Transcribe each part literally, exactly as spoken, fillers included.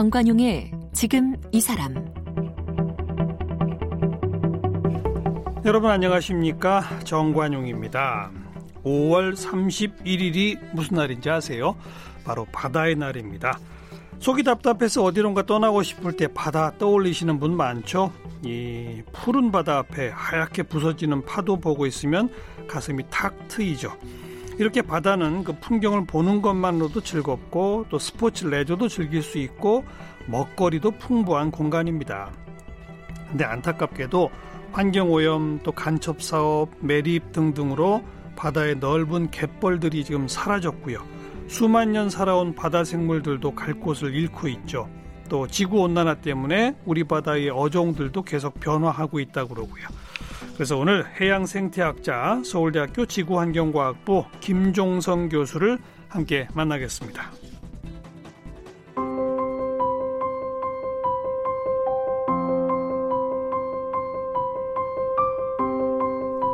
정관용의 지금 이 사람. 여러분 안녕하십니까? 정관용입니다. 오월 삼십일일이 무슨 날인지 아세요? 바로 바다의 날입니다. 속이 답답해서 어디론가 떠나고 싶을 때 바다 떠올리시는 분 많죠? 이 푸른 바다 앞에 하얗게 부서지는 파도 보고 있으면 가슴이 탁 트이죠. 이렇게 바다는 그 풍경을 보는 것만으로도 즐겁고 또 스포츠 레저도 즐길 수 있고 먹거리도 풍부한 공간입니다. 근데 안타깝게도 환경오염, 또 간첩사업, 매립 등등으로 바다의 넓은 갯벌들이 지금 사라졌고요. 수만 년 살아온 바다 생물들도 갈 곳을 잃고 있죠. 또 지구온난화 때문에 우리 바다의 어종들도 계속 변화하고 있다고 그러고요. 그래서 오늘 해양생태학자 서울대학교 지구환경과학부 김종성 교수를 함께 만나겠습니다.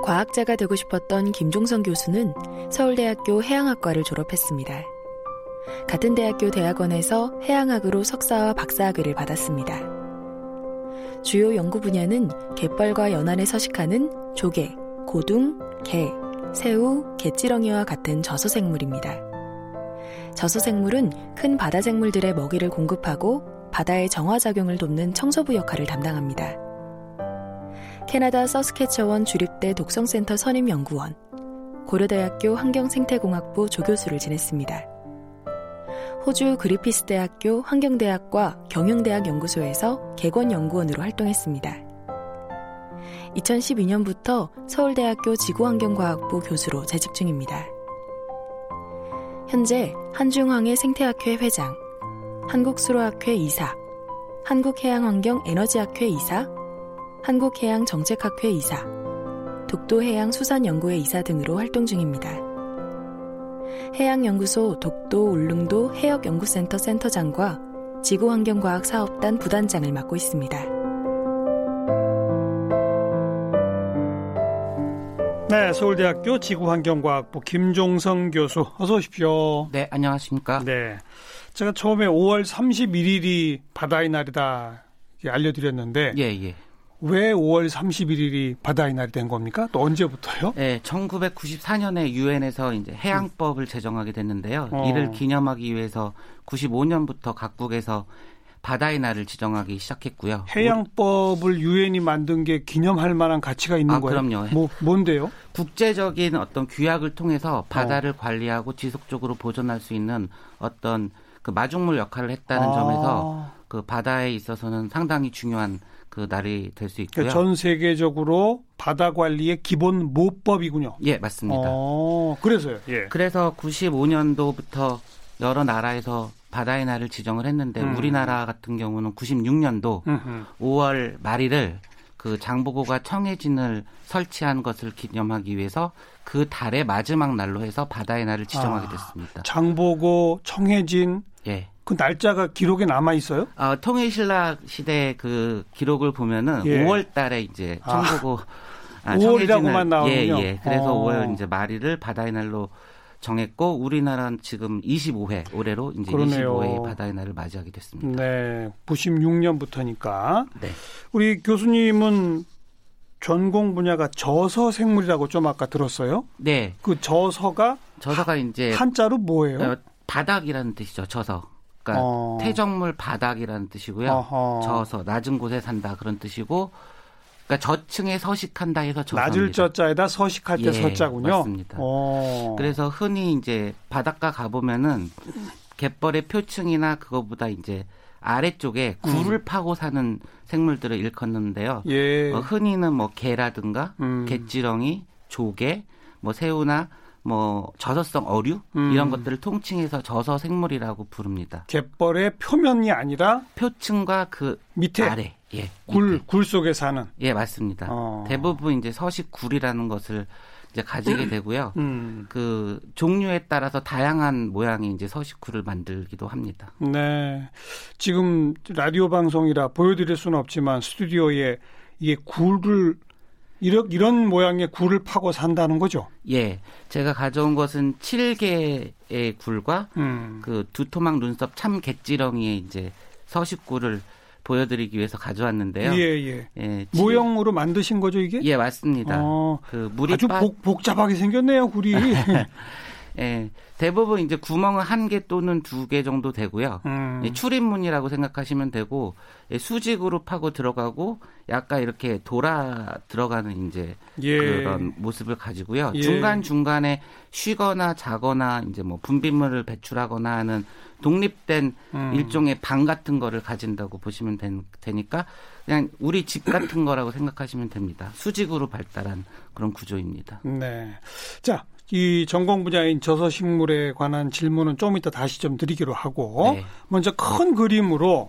과학자가 되고 싶었던 김종성 교수는 서울대학교 해양학과를 졸업했습니다. 같은 대학교 대학원에서 해양학으로 석사와 박사학위를 받았습니다. 주요 연구 분야는 갯벌과 연안에 서식하는 조개, 고둥, 게, 새우, 갯지렁이와 같은 저소생물입니다. 저소생물은 큰 바다 생물들의 먹이를 공급하고 바다의 정화작용을 돕는 청소부 역할을 담당합니다. 캐나다 서스캐처원 주립대 독성센터 선임연구원, 고려대학교 환경생태공학부 조교수를 지냈습니다. 호주 그리피스 대학교 환경대학과 경영대학 연구소에서 객원연구원으로 활동했습니다. 이천십이년부터 서울대학교 지구환경과학부 교수로 재직 중입니다. 현재 한중황해 생태학회 회장, 한국수로학회 이사, 한국해양환경에너지학회 이사, 한국해양정책학회 이사, 독도해양수산연구회 이사 등으로 활동 중입니다. 해양연구소 독도 울릉도 해역연구센터 센터장과 지구환경과학사업단 부단장을 맡고 있습니다. 네, 서울대학교 지구환경과학부 김종성 교수, 어서 오십시오. 네, 안녕하십니까. 네, 제가 처음에 오월 삼십일일이 바다의 날이다 알려드렸는데 예, 예. 왜 오월 삼십일일이 바다의 날이 된 겁니까? 또 언제부터요? 네, 천구백구십사년에 유엔에서 이제 해양법을 제정하게 됐는데요. 어. 이를 기념하기 위해서 구십오년부터 각국에서 바다의 날을 지정하기 시작했고요. 해양법을 유엔이 만든 게 기념할 만한 가치가 있는 아, 거예요? 그럼요. 뭐, 뭔데요? 국제적인 어떤 규약을 통해서 바다를 어. 관리하고 지속적으로 보존할 수 있는 어떤 그 마중물 역할을 했다는 아. 점에서 그 바다에 있어서는 상당히 중요한 그 날이 될 수 있고요. 그러니까 전 세계적으로 바다 관리의 기본 모법이군요. 예, 맞습니다. 오, 그래서요. 예. 그래서 구십오년도부터 여러 나라에서 바다의 날을 지정을 했는데 음. 우리나라 같은 경우는 구십육년도 음흠. 오월 말일을 그 장보고가 청해진을 설치한 것을 기념하기 위해서 그 달의 마지막 날로 해서 바다의 날을 지정하게 됐습니다. 아, 장보고, 청해진. 예. 그 날짜가 기록에 남아 있어요? 아, 통일신라 시대 그 기록을 보면은 예. 오월 달에 이제 청보고 아, 아, 오월이라고만 나오네요. 예, 예. 그래서 오. 오월 이제 말일을 바다의 날로 정했고 우리나라는 지금 이십오회 올해로 이제 그러네요. 이십오회 바다의 날을 맞이하게 됐습니다. 네, 구십육년부터니까. 네. 우리 교수님은 전공 분야가 저서생물이라고 좀 아까 들었어요? 네. 그 저서가 저서가 하, 이제 한자로 뭐예요? 어, 바닥이라는 뜻이죠. 저서. 그러니까 어. 퇴적물 바닥이라는 뜻이고요. 어허. 저서, 낮은 곳에 산다 그런 뜻이고 그러니까 저층에 서식한다 해서 저서입니다. 낮을 저자에다 서식할 때 예, 서자군요. 맞습니다. 어. 그래서 흔히 이제 바닷가 가보면은 갯벌의 표층이나 그거보다 이제 아래쪽에 굴을 음. 파고 사는 생물들을 일컫는데요. 예. 어, 흔히는 뭐 개라든가 음. 갯지렁이, 조개, 뭐 새우나 뭐 저서성 어류 음. 이런 것들을 통칭해서 저서 생물이라고 부릅니다. 갯벌의 표면이 아니라 표층과 그 밑에 아래, 예, 굴, 굴 속에 사는. 예, 맞습니다. 어. 대부분 이제 서식굴이라는 것을 이제 가지게 되고요. 음. 그 종류에 따라서 다양한 모양의 이제 서식굴을 만들기도 합니다. 네, 지금 라디오 방송이라 보여드릴 수는 없지만 스튜디오에 이게 굴을 이런, 이런 모양의 굴을 파고 산다는 거죠? 예. 제가 가져온 것은 일곱 개의 굴과 음. 그 두토막 눈썹 참 갯지렁이의 이제 서식구를 보여드리기 위해서 가져왔는데요. 예, 예. 예 모형으로 만드신 거죠, 이게? 예, 맞습니다. 어, 그 물이 아주 빠... 복, 복잡하게 생겼네요, 굴이. 예, 대부분 이제 구멍은 한 개 또는 두 개 정도 되고요. 음. 예, 출입문이라고 생각하시면 되고, 예, 수직으로 파고 들어가고, 약간 이렇게 돌아 들어가는 이제 예. 그런 모습을 가지고요. 예. 중간 중간에 쉬거나 자거나 이제 뭐 분비물을 배출하거나 하는 독립된 음. 일종의 방 같은 거를 가진다고 보시면 된, 되니까 그냥 우리 집 같은 거라고 생각하시면 됩니다. 수직으로 발달한 그런 구조입니다. 네, 자. 이 전공 분야인 저서식물에 관한 질문은 좀 이따 다시 좀 드리기로 하고 네. 먼저 큰 그림으로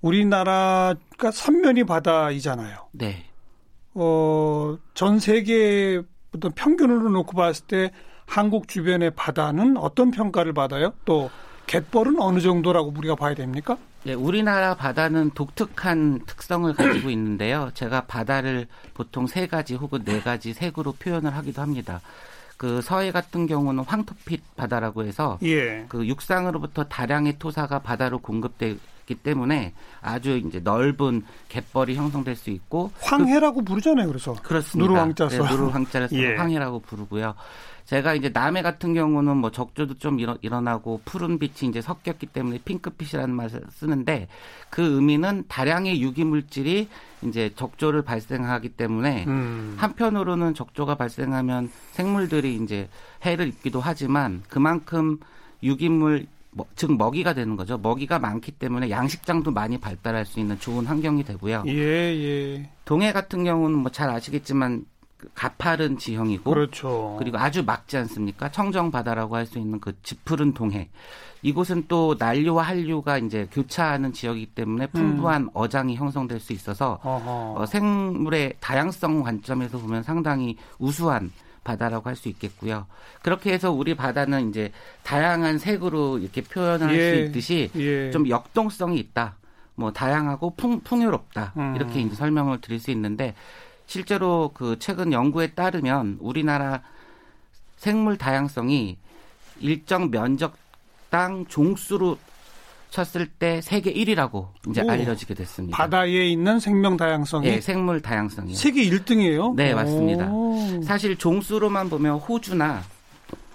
우리나라가 삼면이 바다이잖아요. 네. 어, 전 세계 어떤 평균으로 놓고 봤을 때 한국 주변의 바다는 어떤 평가를 받아요? 또 갯벌은 어느 정도라고 우리가 봐야 됩니까? 네, 우리나라 바다는 독특한 특성을 가지고 있는데요. 제가 바다를 보통 세 가지 혹은 네 가지 색으로 표현을 하기도 합니다. 그 서해 같은 경우는 황토빛 바다라고 해서 예. 그 육상으로부터 다량의 토사가 바다로 공급되기 때문에 아주 이제 넓은 갯벌이 형성될 수 있고 황해라고 그, 부르잖아요, 그래서 그렇습니다. 누루 황자서 네, 누루 황자를 예. 황해라고 부르고요. 제가 이제 남해 같은 경우는 뭐 적조도 좀 일어, 일어나고 푸른 빛이 이제 섞였기 때문에 핑크빛이라는 말을 쓰는데 그 의미는 다량의 유기물질이 이제 적조를 발생하기 때문에 음. 한편으로는 적조가 발생하면 생물들이 이제 해를 입기도 하지만 그만큼 유기물 즉 먹이가 되는 거죠. 먹이가 많기 때문에 양식장도 많이 발달할 수 있는 좋은 환경이 되고요. 예, 예. 동해 같은 경우는 뭐 잘 아시겠지만 가파른 지형이고 그렇죠. 그리고 아주 막지 않습니까? 청정바다라고 할 수 있는 그 짙푸른 동해. 이곳은 또 난류와 한류가 이제 교차하는 지역이기 때문에 풍부한 음. 어장이 형성될 수 있어서 어, 생물의 다양성 관점에서 보면 상당히 우수한 바다라고 할 수 있겠고요. 그렇게 해서 우리 바다는 이제 다양한 색으로 이렇게 표현할 예. 수 있듯이 예. 좀 역동성이 있다. 뭐 다양하고 풍, 풍요롭다. 음. 이렇게 이제 설명을 드릴 수 있는데 실제로 그 최근 연구에 따르면 우리나라 생물 다양성이 일정 면적당 종수로 쳤을 때 세계 일 위라고 이제 오, 알려지게 됐습니다. 바다에 있는 생명 다양성이? 네, 생물 다양성이요. 세계 일 등이에요? 네, 맞습니다. 오. 사실 종수로만 보면 호주나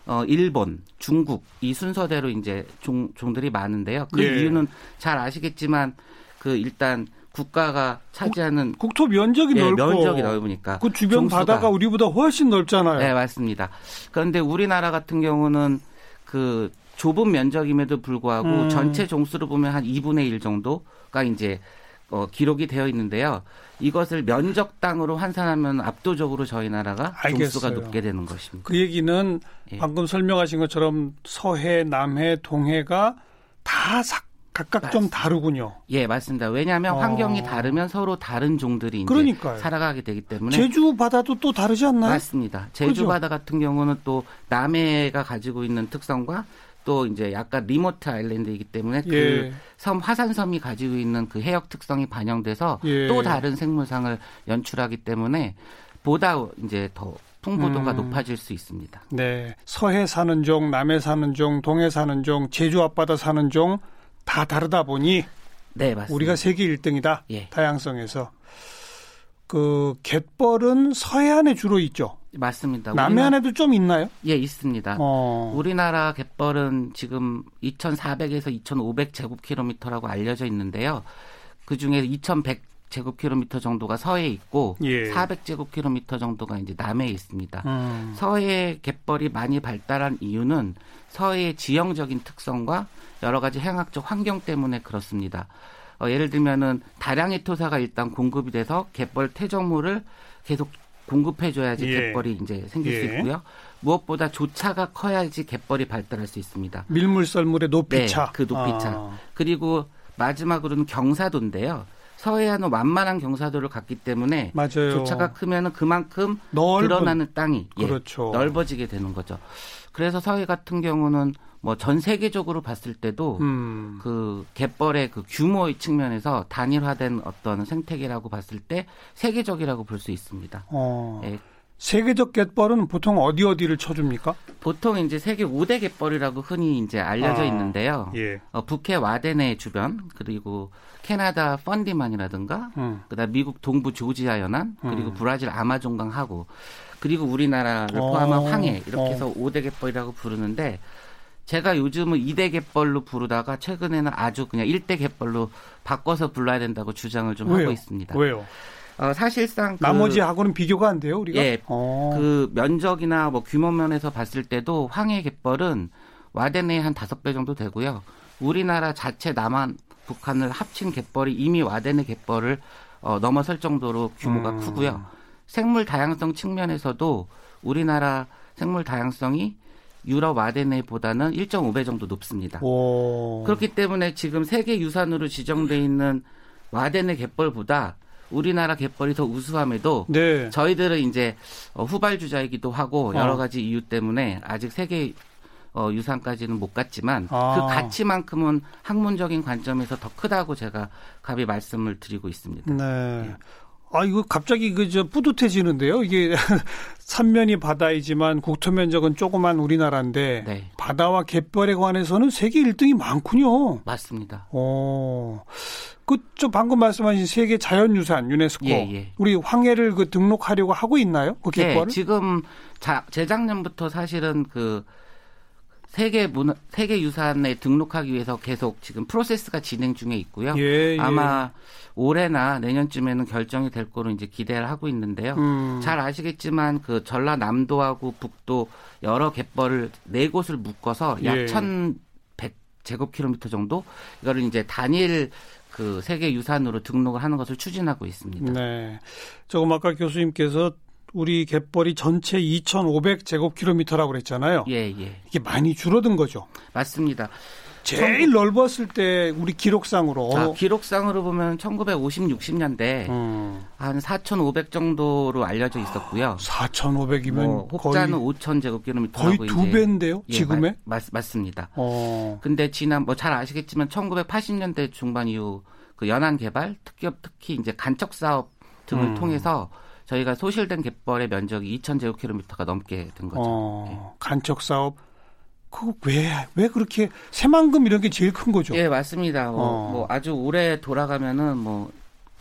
어, 일본, 중국 이 순서대로 이제 종, 종들이 많은데요. 그 예. 이유는 잘 아시겠지만 그 일단 국가가 차지하는 국, 국토 면적이 예, 넓고 면적이 넓으니까 그 주변 종수가, 바다가 우리보다 훨씬 넓잖아요. 네, 맞습니다. 그런데 우리나라 같은 경우는 그 좁은 면적임에도 불구하고 음. 전체 종수로 보면 한 이분의 일 정도가 이제 어, 기록이 되어 있는데요. 이것을 면적당으로 환산하면 압도적으로 저희 나라가 알겠어요. 종수가 높게 되는 것입니다. 그 얘기는 예. 방금 설명하신 것처럼 서해, 남해, 동해가 다 삭 각각 맞습니다. 좀 다르군요. 예, 맞습니다. 왜냐하면 어. 환경이 다르면 서로 다른 종들이 이제 그러니까요. 살아가게 되기 때문에 제주 바다도 또 다르지 않나요? 맞습니다. 제주 그렇죠? 바다 같은 경우는 또 남해가 가지고 있는 특성과 또 이제 약간 리모트 아일랜드이기 때문에 그 예. 섬 화산섬이 가지고 있는 그 해역 특성이 반영돼서 예. 또 다른 생물상을 연출하기 때문에 보다 이제 더 풍부도가 음. 높아질 수 있습니다. 네, 서해 사는 종, 남해 사는 종, 동해 사는 종, 제주 앞바다 사는 종 다 다르다 보니 네, 맞습니다. 우리가 세계 일 등이다. 예. 다양성에서. 그 갯벌은 서해안에 주로 있죠? 맞습니다. 남해안에도 좀 있나요? 예, 있습니다. 어. 우리나라 갯벌은 지금 이천사백에서 이천오백 제곱킬로미터라고 알려져 있는데요. 그중에 이천백 제곱킬로미터 정도가 서해에 있고 예. 사백 제곱킬로미터 정도가 이제 남해에 있습니다. 음. 서해 갯벌이 많이 발달한 이유는 서해의 지형적인 특성과 여러 가지 해양학적 환경 때문에 그렇습니다. 어, 예를 들면은 다량의 토사가 일단 공급이 돼서 갯벌 퇴적물을 계속 공급해줘야지 예. 갯벌이 이제 생길 예. 수 있고요. 무엇보다 조차가 커야지 갯벌이 발달할 수 있습니다. 밀물썰물의 높이차. 네, 그 높이차. 아. 그리고 마지막으로는 경사도인데요. 서해안은 완만한 경사도를 갖기 때문에 맞아요. 조차가 크면은 그만큼 넓은, 드러나는 땅이 예, 그렇죠. 넓어지게 되는 거죠. 그래서 서해 같은 경우는 뭐 전 세계적으로 봤을 때도 음. 그 갯벌의 그 규모의 측면에서 단일화된 어떤 생태계라고 봤을 때 세계적이라고 볼 수 있습니다. 어. 예. 세계적 갯벌은 보통 어디 어디를 쳐줍니까? 보통 이제 세계 오 대 갯벌이라고 흔히 이제 알려져 아, 있는데요. 예. 어, 북해 와데네 주변, 그리고 캐나다 펀디만이라든가, 음. 그다음 미국 동부 조지아 연안, 그리고 음. 브라질 아마존강 하구, 그리고 우리나라를 어, 포함한 황해, 이렇게 해서 어. 오 대 갯벌이라고 부르는데, 제가 요즘은 이 대 갯벌로 부르다가 최근에는 아주 그냥 일 대 갯벌로 바꿔서 불러야 된다고 주장을 좀 왜요? 하고 있습니다. 왜요? 어, 사실상 그, 나머지하고는 비교가 안 돼요, 우리가? 예, 오. 그 면적이나 뭐 규모 면에서 봤을 때도 황해 갯벌은 와덴의 한 다섯 배 정도 되고요. 우리나라 자체 남한, 북한을 합친 갯벌이 이미 와덴의 갯벌을 어, 넘어설 정도로 규모가 음. 크고요. 생물 다양성 측면에서도 우리나라 생물 다양성이 유럽 와덴해보다는 일 점 오 배 정도 높습니다. 오. 그렇기 때문에 지금 세계 유산으로 지정되어 있는 와덴해 갯벌보다 우리나라 갯벌이 더 우수함에도 네. 저희들은 이제 후발주자이기도 하고 여러 가지 어. 이유 때문에 아직 세계 유산까지는 못 갔지만 아. 그 가치만큼은 학문적인 관점에서 더 크다고 제가 감히 말씀을 드리고 있습니다. 네. 예. 아, 이거 갑자기 그 저 뿌듯해지는데요. 이게 삼면이 바다이지만 국토 면적은 조그만 우리나라인데 네. 바다와 갯벌에 관해서는 세계 일 등이 많군요. 맞습니다. 어, 그 저 방금 말씀하신 세계 자연유산 유네스코 예, 예. 우리 황해를 그 등록하려고 하고 있나요? 그 갯벌을? 예, 지금 자, 재작년부터 사실은 그 세계 문 세계 유산에 등록하기 위해서 계속 지금 프로세스가 진행 중에 있고요. 예, 예. 아마 올해나 내년쯤에는 결정이 될 거로 이제 기대를 하고 있는데요. 음. 잘 아시겠지만 그 전라남도하고 북도 여러 갯벌을 네 곳을 묶어서 약 예. 천백 제곱킬로미터 정도 이거를 이제 단일 그 세계 유산으로 등록을 하는 것을 추진하고 있습니다. 네. 조금 아까 교수님께서 우리 갯벌이 전체 이천오백 제곱킬로미터라고 그랬잖아요. 예, 예. 이게 많이 줄어든 거죠. 맞습니다. 제일 천구... 넓었을 때 우리 기록상으로. 아, 기록상으로 보면 천구백오십, 육십 년대 음. 한 사천오백 정도로 알려져 있었고요. 사천오백이면 뭐, 혹자는 오천 제곱킬로미터 거의 두 배인데요. 예, 지금의? 마, 맞, 맞습니다. 어. 근데 지난 뭐 잘 아시겠지만 천구백팔십 년대 중반 이후 그 연안 개발, 특히 특히 이제 간척 사업 등을 음. 통해서 저희가 소실된 갯벌의 면적이 이천 제곱킬로미터가 넘게 된 거죠. 어, 예. 간척 사업 그거 왜, 왜 그렇게 새만금 이런 게 제일 큰 거죠? 예, 맞습니다. 뭐, 어. 뭐 아주 오래 돌아가면은 뭐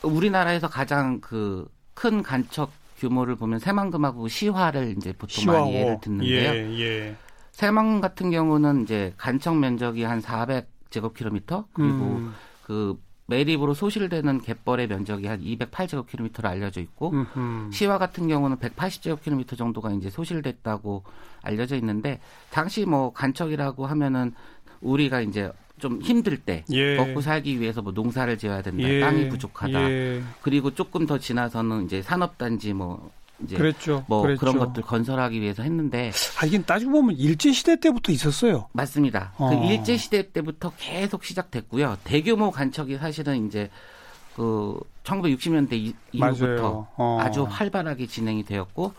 우리나라에서 가장 그 큰 간척 규모를 보면 새만금하고 시화를 이제 보통 시화호. 많이 예를 듣는데요. 예, 예. 새만금 같은 경우는 이제 간척 면적이 한 사백 제곱킬로미터 그리고 음. 그 매립으로 소실되는 갯벌의 면적이 한 이백팔 제곱킬로미터로 알려져 있고 음흠. 시화 같은 경우는 백팔십 제곱킬로미터 정도가 이제 소실됐다고 알려져 있는데 당시 뭐 간척이라고 하면은 우리가 이제 좀 힘들 때 예. 먹고 살기 위해서 뭐 농사를 지어야 된다, 예. 땅이 부족하다, 예. 그리고 조금 더 지나서는 이제 산업단지 뭐 이제 그랬죠. 뭐 그랬죠. 그런 것들 건설하기 위해서 했는데 아, 이게 따지고 보면 일제 시대 때부터 있었어요. 맞습니다. 어. 그 일제 시대 때부터 계속 시작됐고요. 대규모 간척이 사실은 이제 그 천구백육십 년대 이후부터 어. 아주 활발하게 진행이 되었고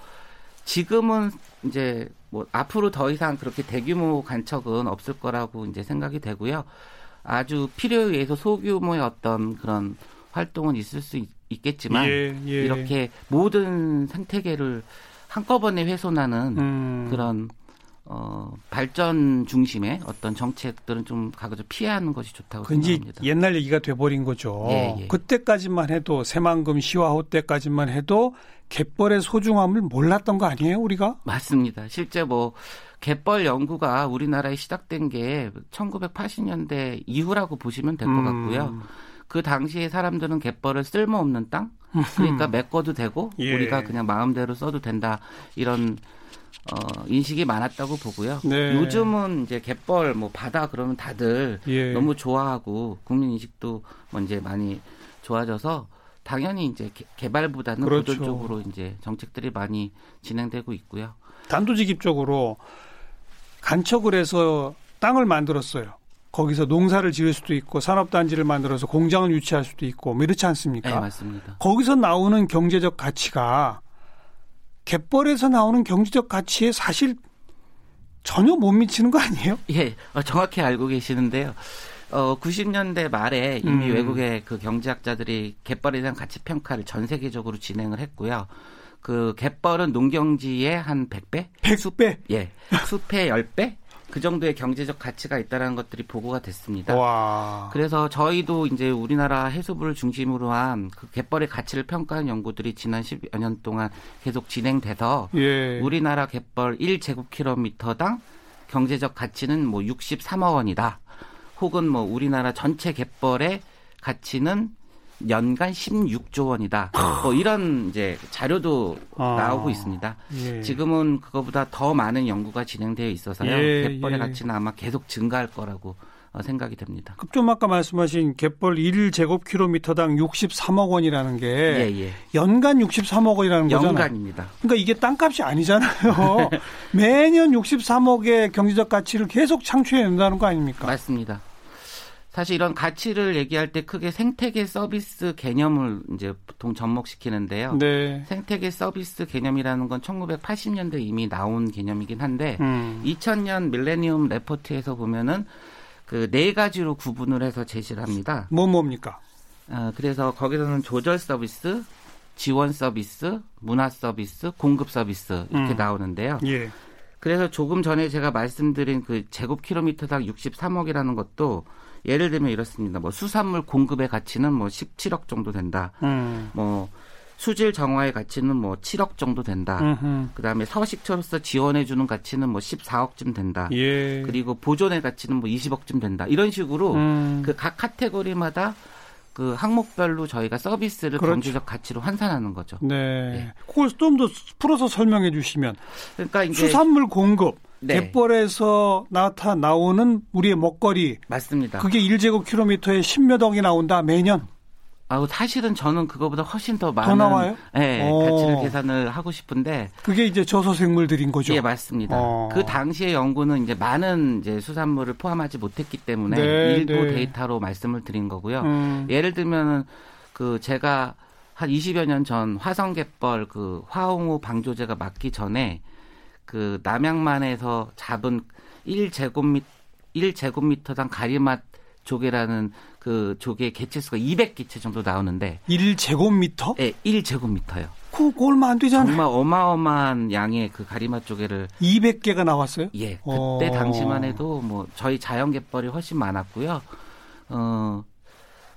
지금은 이제 뭐 앞으로 더 이상 그렇게 대규모 간척은 없을 거라고 이제 생각이 되고요. 아주 필요에 의해서 소규모의 어떤 그런 활동은 있을 수 있. 있겠지만 예, 예. 이렇게 모든 생태계를 한꺼번에 훼손하는 음. 그런 어, 발전 중심의 어떤 정책들은 좀 가급적 피하는 것이 좋다고 생각합니다. 옛날 얘기가 돼버린 거죠. 예, 예. 그때까지만 해도 새만금 시화호 때까지만 해도 갯벌의 소중함을 몰랐던 거 아니에요 우리가? 맞습니다. 실제 뭐 갯벌 연구가 우리나라에 시작된 게 천구백팔십 년대 이후라고 보시면 될 것 같고요. 음. 그 당시에 사람들은 갯벌을 쓸모없는 땅? 그러니까 메꿔도 되고 예. 우리가 그냥 마음대로 써도 된다. 이런 어, 인식이 많았다고 보고요. 네. 요즘은 이제 갯벌 뭐 바다 그러면 다들 예. 너무 좋아하고 국민 인식도 뭐 이제 많이 좋아져서 당연히 이제 개, 개발보다는 그렇죠. 보존 쪽으로 이제 정책들이 많이 진행되고 있고요. 단도직입적으로 간척을 해서 땅을 만들었어요. 거기서 농사를 지을 수도 있고 산업단지를 만들어서 공장을 유치할 수도 있고 뭐 이렇지 않습니까? 네, 맞습니다. 거기서 나오는 경제적 가치가 갯벌에서 나오는 경제적 가치에 사실 전혀 못 미치는 거 아니에요? 예, 정확히 알고 계시는데요. 어, 구십 년대 말에 이미 음. 외국의 그 경제학자들이 갯벌에 대한 가치 평가를 전 세계적으로 진행을 했고요. 그 갯벌은 농경지의 한 백 배? 백 배? 예. 숲의 십 배? 그 정도의 경제적 가치가 있다는 것들이 보고가 됐습니다. 와. 그래서 저희도 이제 우리나라 해수부를 중심으로 한 그 갯벌의 가치를 평가한 연구들이 지난 십여 년 동안 계속 진행돼서 예. 우리나라 갯벌 일 제곱킬로미터당 경제적 가치는 뭐 육십삼억 원이다. 혹은 뭐 우리나라 전체 갯벌의 가치는 연간 십육조 원이다. 뭐 이런 이제 자료도 아, 나오고 있습니다. 예. 지금은 그거보다 더 많은 연구가 진행되어 있어서요. 예, 갯벌의 예. 가치는 아마 계속 증가할 거라고 생각이 됩니다. 좀 아까 말씀하신 갯벌 일 제곱킬로미터당 육십삼억 원이라는 게 예, 예. 연간 육십삼억 원이라는 거잖아요. 연간입니다. 그러니까 이게 땅값이 아니잖아요. 매년 육십삼억의 경제적 가치를 계속 창출해낸다는 거 아닙니까? 맞습니다. 사실 이런 가치를 얘기할 때 크게 생태계 서비스 개념을 이제 보통 접목시키는데요. 네. 생태계 서비스 개념이라는 건 천구백팔십 년대 이미 나온 개념이긴 한데 음. 이천 년 밀레니엄 레포트에서 보면은 그 네 가지로 구분을 해서 제시를 합니다. 뭐 뭡니까? 어, 그래서 거기서는 조절 서비스, 지원 서비스, 문화 서비스, 공급 서비스 이렇게 음. 나오는데요. 예. 그래서 조금 전에 제가 말씀드린 그 제곱킬로미터당 육십삼억이라는 것도 예를 들면 이렇습니다. 뭐 수산물 공급의 가치는 뭐 십칠억 정도 된다. 음. 뭐 수질 정화의 가치는 뭐 칠억 정도 된다. 음흠. 그다음에 서식처로서 지원해주는 가치는 뭐 십사억쯤 된다. 예. 그리고 보존의 가치는 뭐 이십억쯤 된다. 이런 식으로 음. 그 각 카테고리마다 그 항목별로 저희가 서비스를 그렇죠. 경제적 가치로 환산하는 거죠. 네. 네. 그걸 좀 더 풀어서 설명해 주시면. 그러니까 이제 수산물 공급. 네. 갯벌에서 나타나오는 우리의 먹거리. 맞습니다. 그게 일 제곱킬로미터에 십몇억이 나온다, 매년? 아, 사실은 저는 그거보다 훨씬 더 많은. 더 나와요? 네, 오. 가치를 계산을 하고 싶은데. 그게 이제 저소생물들인 거죠? 예, 맞습니다. 오. 그 당시의 연구는 이제 많은 이제 수산물을 포함하지 못했기 때문에 네, 일부 네. 데이터로 말씀을 드린 거고요. 음. 예를 들면, 그 제가 한 이십여 년 전 화성갯벌 그 화홍우 방조제가 막기 전에 그 남양만에서 잡은 일 제곱미터당 가리맛 조개라는 그 조개의 개체수가 이백 개체 정도 나오는데 일 제곱미터? 네, 일 제곱미터요. 그거 얼마 안 되잖아요. 정말 어마어마한 양의 그 가리맛 조개를 이백 개가 나왔어요? 예. 그때 오. 당시만 해도 뭐 저희 자연 갯벌이 훨씬 많았고요. 어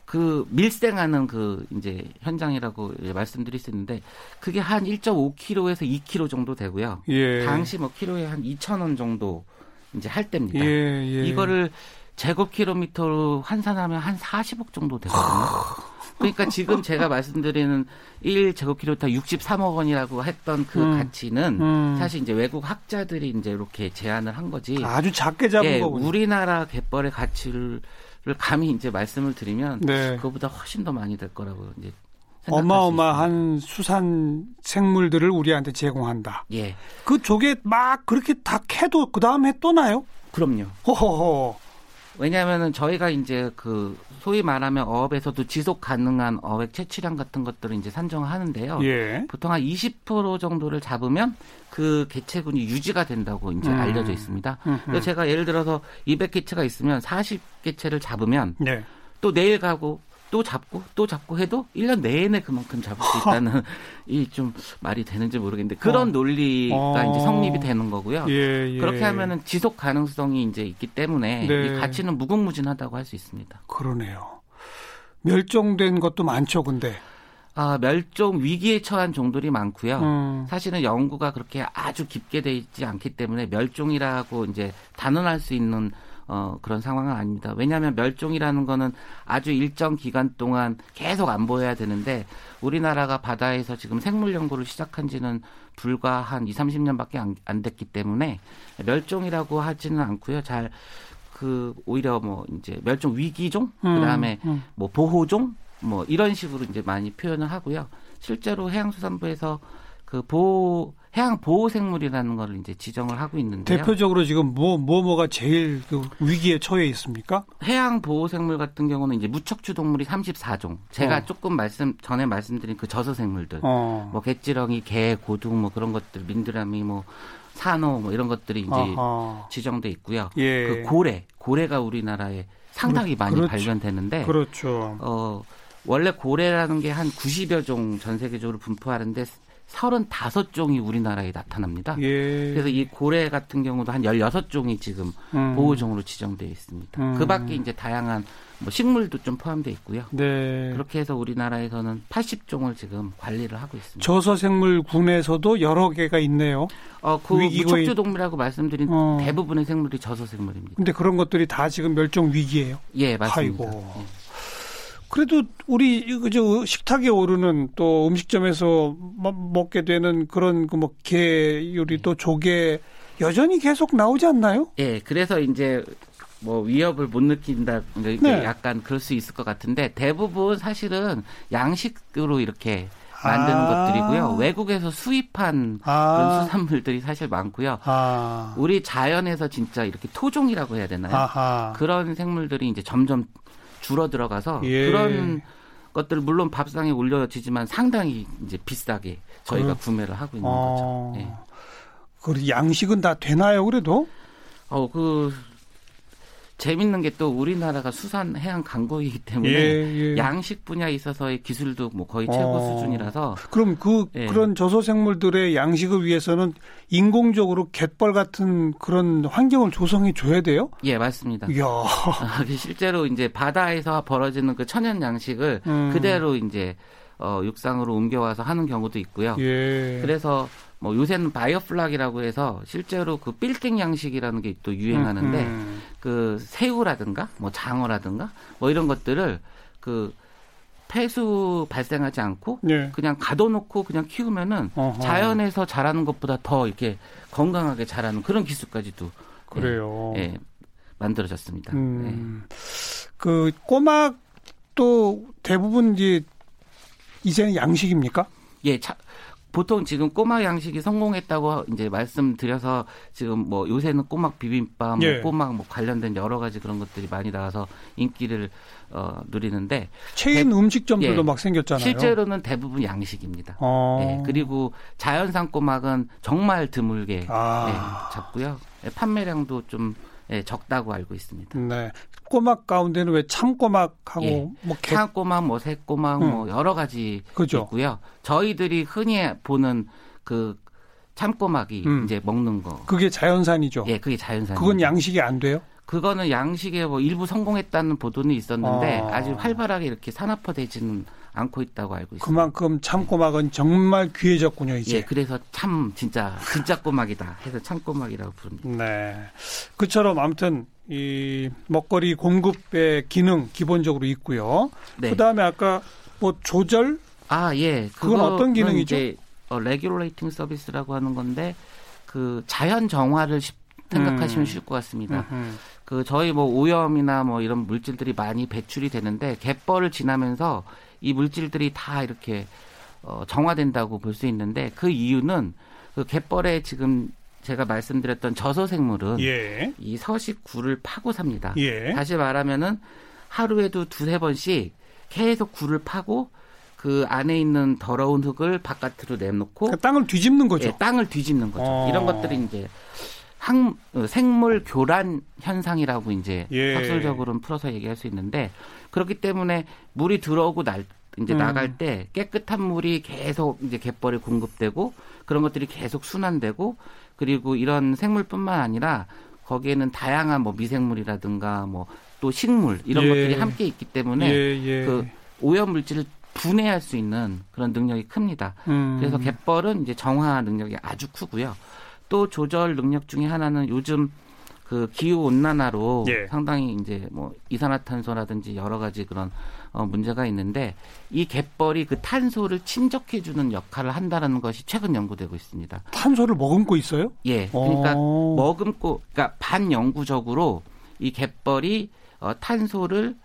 그 밀생하는 그 이제 현장이라고 이제 말씀드릴 수 있는데 그게 한 일 점 오 킬로그램에서 이 킬로그램 정도 되고요. 예. 당시 뭐 킬로에 한 이천 원 정도 이제 할 때입니다. 예, 예. 이거를 제곱킬로미터로 환산하면 한 사십억 정도 되거든요. 그러니까 지금 제가 말씀드리는 일 제곱킬로미터 육십삼억 원이라고 했던 그 음, 가치는 음. 사실 이제 외국 학자들이 이제 이렇게 제안을 한 거지. 아주 작게 잡은 예, 거군요. 우리나라 갯벌의 가치를 를 감히 이제 말씀을 드리면 네. 그거보다 훨씬 더 많이 될 거라고 이제 어마어마한 수산 생물들을 우리한테 제공한다. 예. 그 조개 막 그렇게 다 캐도 그 다음에 또 나요? 그럼요. 호호호. 왜냐하면은 저희가 이제 그 소위 말하면 어업에서도 지속 가능한 어획 채취량 같은 것들을 이제 산정하는데요. 예. 보통 한 이십 퍼센트 정도를 잡으면 그 개체군이 유지가 된다고 이제 음. 알려져 있습니다. 음흠. 그래서 제가 예를 들어서 이백 개체가 있으면 사십 개체를 잡으면 네. 또 내일 가고 또 잡고 또 잡고 해도 일 년 내내 그만큼 잡을 수 있다는 이 좀 말이 되는지 모르겠는데 그런 어. 논리가 어. 이제 성립이 되는 거고요. 예, 예. 그렇게 하면은 지속 가능성이 이제 있기 때문에 네. 이 가치는 무궁무진하다고 할 수 있습니다. 그러네요. 멸종된 것도 많죠, 근데. 아, 멸종 위기에 처한 종들이 많고요. 음. 사실은 연구가 그렇게 아주 깊게 돼 있지 않기 때문에 멸종이라고 이제 단언할 수 있는 어, 그런 상황은 아닙니다. 왜냐하면 멸종이라는 거는 아주 일정 기간 동안 계속 안 보여야 되는데 우리나라가 바다에서 지금 생물 연구를 시작한 지는 불과 한 이삼십 년밖에 안, 안 됐기 때문에 멸종이라고 하지는 않고요. 잘 그 오히려 뭐 이제 멸종 위기종, 음, 그다음에 음. 뭐 보호종 뭐 이런 식으로 이제 많이 표현을 하고요. 실제로 해양수산부에서 그 보호 해양 보호 생물이라는 걸 이제 지정을 하고 있는데요. 대표적으로 지금 뭐, 뭐, 뭐가 제일 그 위기에 처해 있습니까? 해양 보호 생물 같은 경우는 이제 무척추 동물이 삼십사 종. 제가 어. 조금 말씀, 전에 말씀드린 그 저서 생물들. 어. 뭐, 갯지렁이, 개, 고등 뭐 그런 것들, 민드라미 뭐, 산호 뭐 이런 것들이 이제 아하. 지정돼 있고요. 예. 그 고래. 고래가 우리나라에 상당히 그렇, 많이 그렇죠. 발견되는데. 그렇죠. 어, 원래 고래라는 게 한 구십여 종 전 세계적으로 분포하는데 서른다섯 종이 우리나라에 나타납니다. 예. 그래서 이 고래 같은 경우도 한 열여섯 종이 지금 음. 보호종으로 지정되어 있습니다. 음. 그 밖에 이제 다양한 뭐 식물도 좀 포함되어 있고요. 네. 그렇게 해서 우리나라에서는 팔십 종을 지금 관리를 하고 있습니다. 저서생물 군에서도 여러 개가 있네요. 어, 그 위기거의... 척추동물이라고 말씀드린 어. 대부분의 생물이 저서생물입니다. 그런데 그런 것들이 다 지금 멸종 위기예요? 예, 맞습니다. 아이고. 예. 그래도 우리 저 식탁에 오르는 또 음식점에서 먹게 되는 그런 그 뭐 게 요리 또 조개 여전히 계속 나오지 않나요? 예, 그래서 이제 뭐 위협을 못 느낀다, 네. 약간 그럴 수 있을 것 같은데 대부분 사실은 양식으로 이렇게 만드는 아. 것들이고요. 외국에서 수입한 아. 그런 수산물들이 사실 많고요. 아. 우리 자연에서 진짜 이렇게 토종이라고 해야 되나요? 아하. 그런 생물들이 이제 점점 줄어 들어가서 예. 그런 것들 물론 밥상에 올려지지만 상당히 이제 비싸게 저희가 그, 구매를 하고 있는 어, 거죠. 예. 그 양식은 다 되나요, 그래도? 어, 그 재밌는 게 또 우리나라가 수산 해양 강국이기 때문에 예, 예. 양식 분야에 있어서의 기술도 뭐 거의 최고 어, 수준이라서. 그럼 그 예. 그런 저소생물들의 양식을 위해서는 인공적으로 갯벌 같은 그런 환경을 조성해 줘야 돼요? 예, 맞습니다. 이야. 실제로 이제 바다에서 벌어지는 그 천연 양식을 음. 그대로 이제 어, 육상으로 옮겨와서 하는 경우도 있고요. 예. 그래서 뭐 요새는 바이오플락이라고 해서 실제로 그 빌딩 양식이라는 게 또 유행하는데 음. 그 새우라든가 뭐 장어라든가 뭐 이런 것들을 그 폐수 발생하지 않고 예. 그냥 가둬놓고 그냥 키우면은 어허. 자연에서 자라는 것보다 더 이렇게 건강하게 자라는 그런 기술까지도 그래요. 예, 예, 만들어졌습니다. 음. 예. 그 꼬막도 대부분 이제 이제는 양식입니까? 예. 차, 보통 지금 꼬막 양식이 성공했다고 이제 말씀드려서 지금 뭐 요새는 꼬막 비빔밥, 뭐 예. 꼬막 뭐 관련된 여러 가지 그런 것들이 많이 나와서 인기를 어, 누리는데 체인 대, 음식점들도 예, 막 생겼잖아요. 실제로는 대부분 양식입니다. 어. 예, 그리고 자연산 꼬막은 정말 드물게 아. 예, 잡고요. 예, 판매량도 좀 예, 적다고 알고 있습니다. 네. 꼬막 가운데는 왜 참꼬막하고 예. 뭐 개... 참꼬막, 뭐 새꼬막, 음. 뭐 여러 가지 그죠. 있고요. 저희들이 흔히 보는 그 참꼬막이 음. 이제 먹는 거. 그게 자연산이죠. 예, 그게 자연산. 그건 양식이 안 돼요? 그거는 양식에 뭐 일부 성공했다는 보도는 있었는데 아. 아주 활발하게 이렇게 산업화되지는 않고 있다고 알고 있습니다. 그만큼 참꼬막은 네. 정말 귀해졌군요, 이제. 예, 그래서 참 진짜 진짜 꼬막이다 해서 참꼬막이라고 부릅니다. 네, 그처럼 아무튼 이 먹거리 공급의 기능 기본적으로 있고요. 네. 그 다음에 아까 뭐 조절? 아, 예. 그건 어떤 기능이죠? 이제 어, 레귤레이팅 서비스라고 하는 건데 그 자연 정화를 생각하시면 음. 쉬울 것 같습니다. 음흠. 그 저희 뭐 오염이나 뭐 이런 물질들이 많이 배출이 되는데 갯벌을 지나면서 이 물질들이 다 이렇게 어, 정화된다고 볼 수 있는데 그 이유는 그 갯벌에 지금 제가 말씀드렸던 저서생물은 예. 이 서식구를 파고 삽니다. 예. 다시 말하면은 하루에도 두세 번씩 계속 구를 파고 그 안에 있는 더러운 흙을 바깥으로 내놓고 그러니까 땅을 뒤집는 거죠. 예, 땅을 뒤집는 거죠. 어. 이런 것들이 이제 항, 생물 교란 현상이라고 이제 예. 학술적으로는 풀어서 얘기할 수 있는데 그렇기 때문에 물이 들어오고 날, 이제 음. 나갈 때 깨끗한 물이 계속 이제 갯벌에 공급되고 그런 것들이 계속 순환되고 그리고 이런 생물뿐만 아니라 거기에는 다양한 뭐 미생물이라든가 뭐 또 식물 이런 예. 것들이 함께 있기 때문에 예. 예. 그 오염 물질을 분해할 수 있는 그런 능력이 큽니다. 음. 그래서 갯벌은 이제 정화 능력이 아주 크고요. 또 조절 능력 중에 하나는 요즘 그 기후 온난화로 예. 상당히 이제 뭐 이산화탄소라든지 여러 가지 그런 어 문제가 있는데 이 갯벌이 그 탄소를 침적해 주는 역할을 한다라는 것이 최근 연구되고 있습니다. 탄소를 머금고 있어요? 예. 그러니까 오. 머금고 그러니까 반영구적으로 이 갯벌이 어 탄소를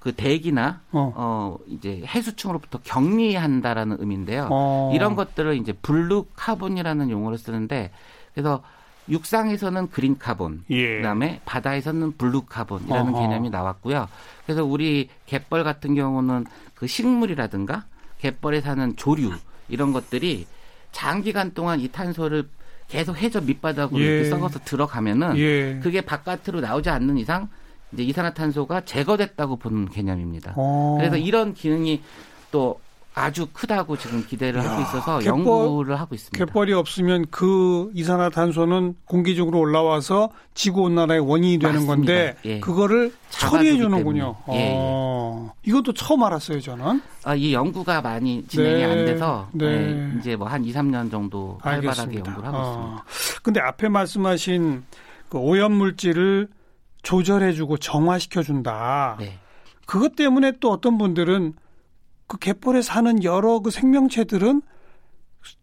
그 대기나 어. 어 이제 해수층으로부터 격리한다라는 의미인데요. 어. 이런 것들을 이제 블루 카본이라는 용어를 쓰는데 그래서 육상에서는 그린 카본, 예. 그다음에 바다에서는 블루 카본이라는 어허. 개념이 나왔고요. 그래서 우리 갯벌 같은 경우는 그 식물이라든가 갯벌에 사는 조류 이런 것들이 장기간 동안 이 탄소를 계속 해저 밑바닥으로 예. 이렇게 썩어서 들어가면은 예. 그게 바깥으로 나오지 않는 이상 이제 이산화탄소가 제거됐다고 보는 개념입니다. 오. 그래서 이런 기능이 또 아주 크다고 지금 기대를 야, 하고 있어서 갯벌, 연구를 하고 있습니다. 갯벌이 없으면 그 이산화탄소는 공기적으로 올라와서 지구온난화의 원인이 되는 맞습니다. 건데 예. 그거를 처리해 주는군요. 예, 예. 어, 이것도 처음 알았어요, 저는. 아, 이 연구가 많이 진행이 네, 안 돼서 네. 네, 이제 뭐 한 이, 삼 년 정도 활발하게 연구를 하고 어. 있습니다. 근데 앞에 말씀하신 그 오염물질을 조절해 주고 정화시켜 준다. 네. 그것 때문에 또 어떤 분들은 그 갯벌에 사는 여러 그 생명체들은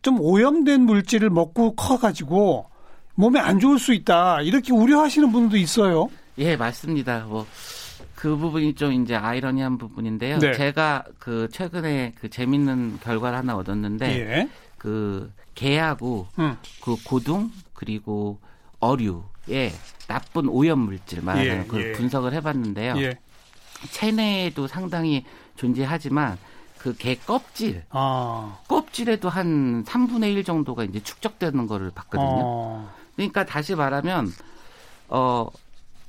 좀 오염된 물질을 먹고 커가지고 몸에 안 좋을 수 있다. 이렇게 우려하시는 분도 있어요. 예, 맞습니다. 뭐 그 부분이 좀 이제 아이러니한 부분인데요. 네. 제가 그 최근에 그 재밌는 결과를 하나 얻었는데 예. 그 개하고 음. 그 고둥 그리고 어류의 나쁜 오염 물질 말하자면 예, 그 예. 분석을 해봤는데요. 예. 체내에도 상당히 존재하지만 그 개 껍질, 아. 껍질에도 한 삼분의 일 정도가 이제 축적되는 거를 봤거든요. 아. 그러니까 다시 말하면, 어,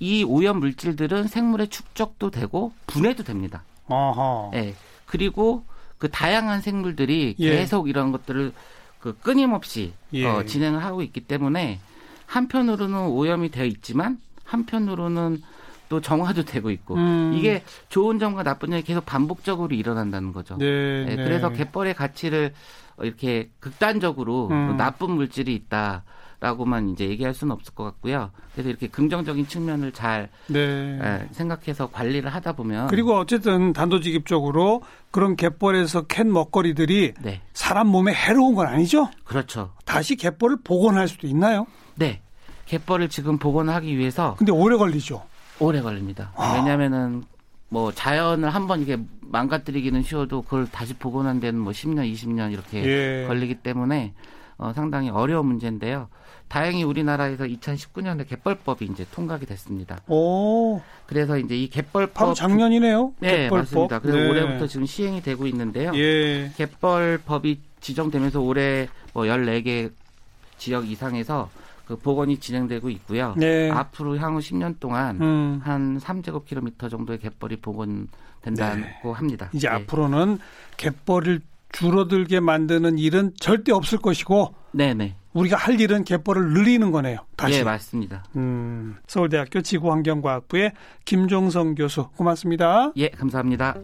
이 오염 물질들은 생물의 축적도 되고 분해도 됩니다. 아하. 예. 그리고 그 다양한 생물들이 예. 계속 이런 것들을 그 끊임없이 예. 어, 진행을 하고 있기 때문에 한편으로는 오염이 되어 있지만 한편으로는 또 정화도 되고 있고 음. 이게 좋은 점과 나쁜 점이 계속 반복적으로 일어난다는 거죠. 네, 네, 네. 그래서 갯벌의 가치를 이렇게 극단적으로 음. 나쁜 물질이 있다라고만 이제 얘기할 수는 없을 것 같고요. 그래서 이렇게 긍정적인 측면을 잘 네. 생각해서 관리를 하다 보면 그리고 어쨌든 단도직입적으로 그런 갯벌에서 캔 먹거리들이 네. 사람 몸에 해로운 건 아니죠? 그렇죠. 다시 갯벌을 복원할 수도 있나요? 네. 갯벌을 지금 복원하기 위해서 근데 오래 걸리죠? 오래 걸립니다. 아. 왜냐면은, 뭐, 자연을 한번 이렇게 망가뜨리기는 쉬워도 그걸 다시 복원한 데는 뭐 십 년, 이십 년 이렇게 예. 걸리기 때문에 어, 상당히 어려운 문제인데요. 다행히 우리나라에서 이천십구 년에 갯벌법이 이제 통과가 됐습니다. 오. 그래서 이제 이 갯벌법. 바로 작년이네요? 네, 갯벌법. 맞습니다. 그래서 네. 올해부터 지금 시행이 되고 있는데요. 예. 갯벌법이 지정되면서 올해 뭐 열네 개 지역 이상에서 그 복원이 진행되고 있고요. 네. 앞으로 향후 십 년 동안 음. 한 삼 제곱킬로미터 정도의 갯벌이 복원된다고 네. 합니다. 이제 네. 앞으로는 갯벌을 줄어들게 만드는 일은 절대 없을 것이고 네네. 우리가 할 일은 갯벌을 늘리는 거네요. 다시. 네, 맞습니다. 음, 서울대학교 지구환경과학부의 김종성 교수 고맙습니다. 예, 감사합니다.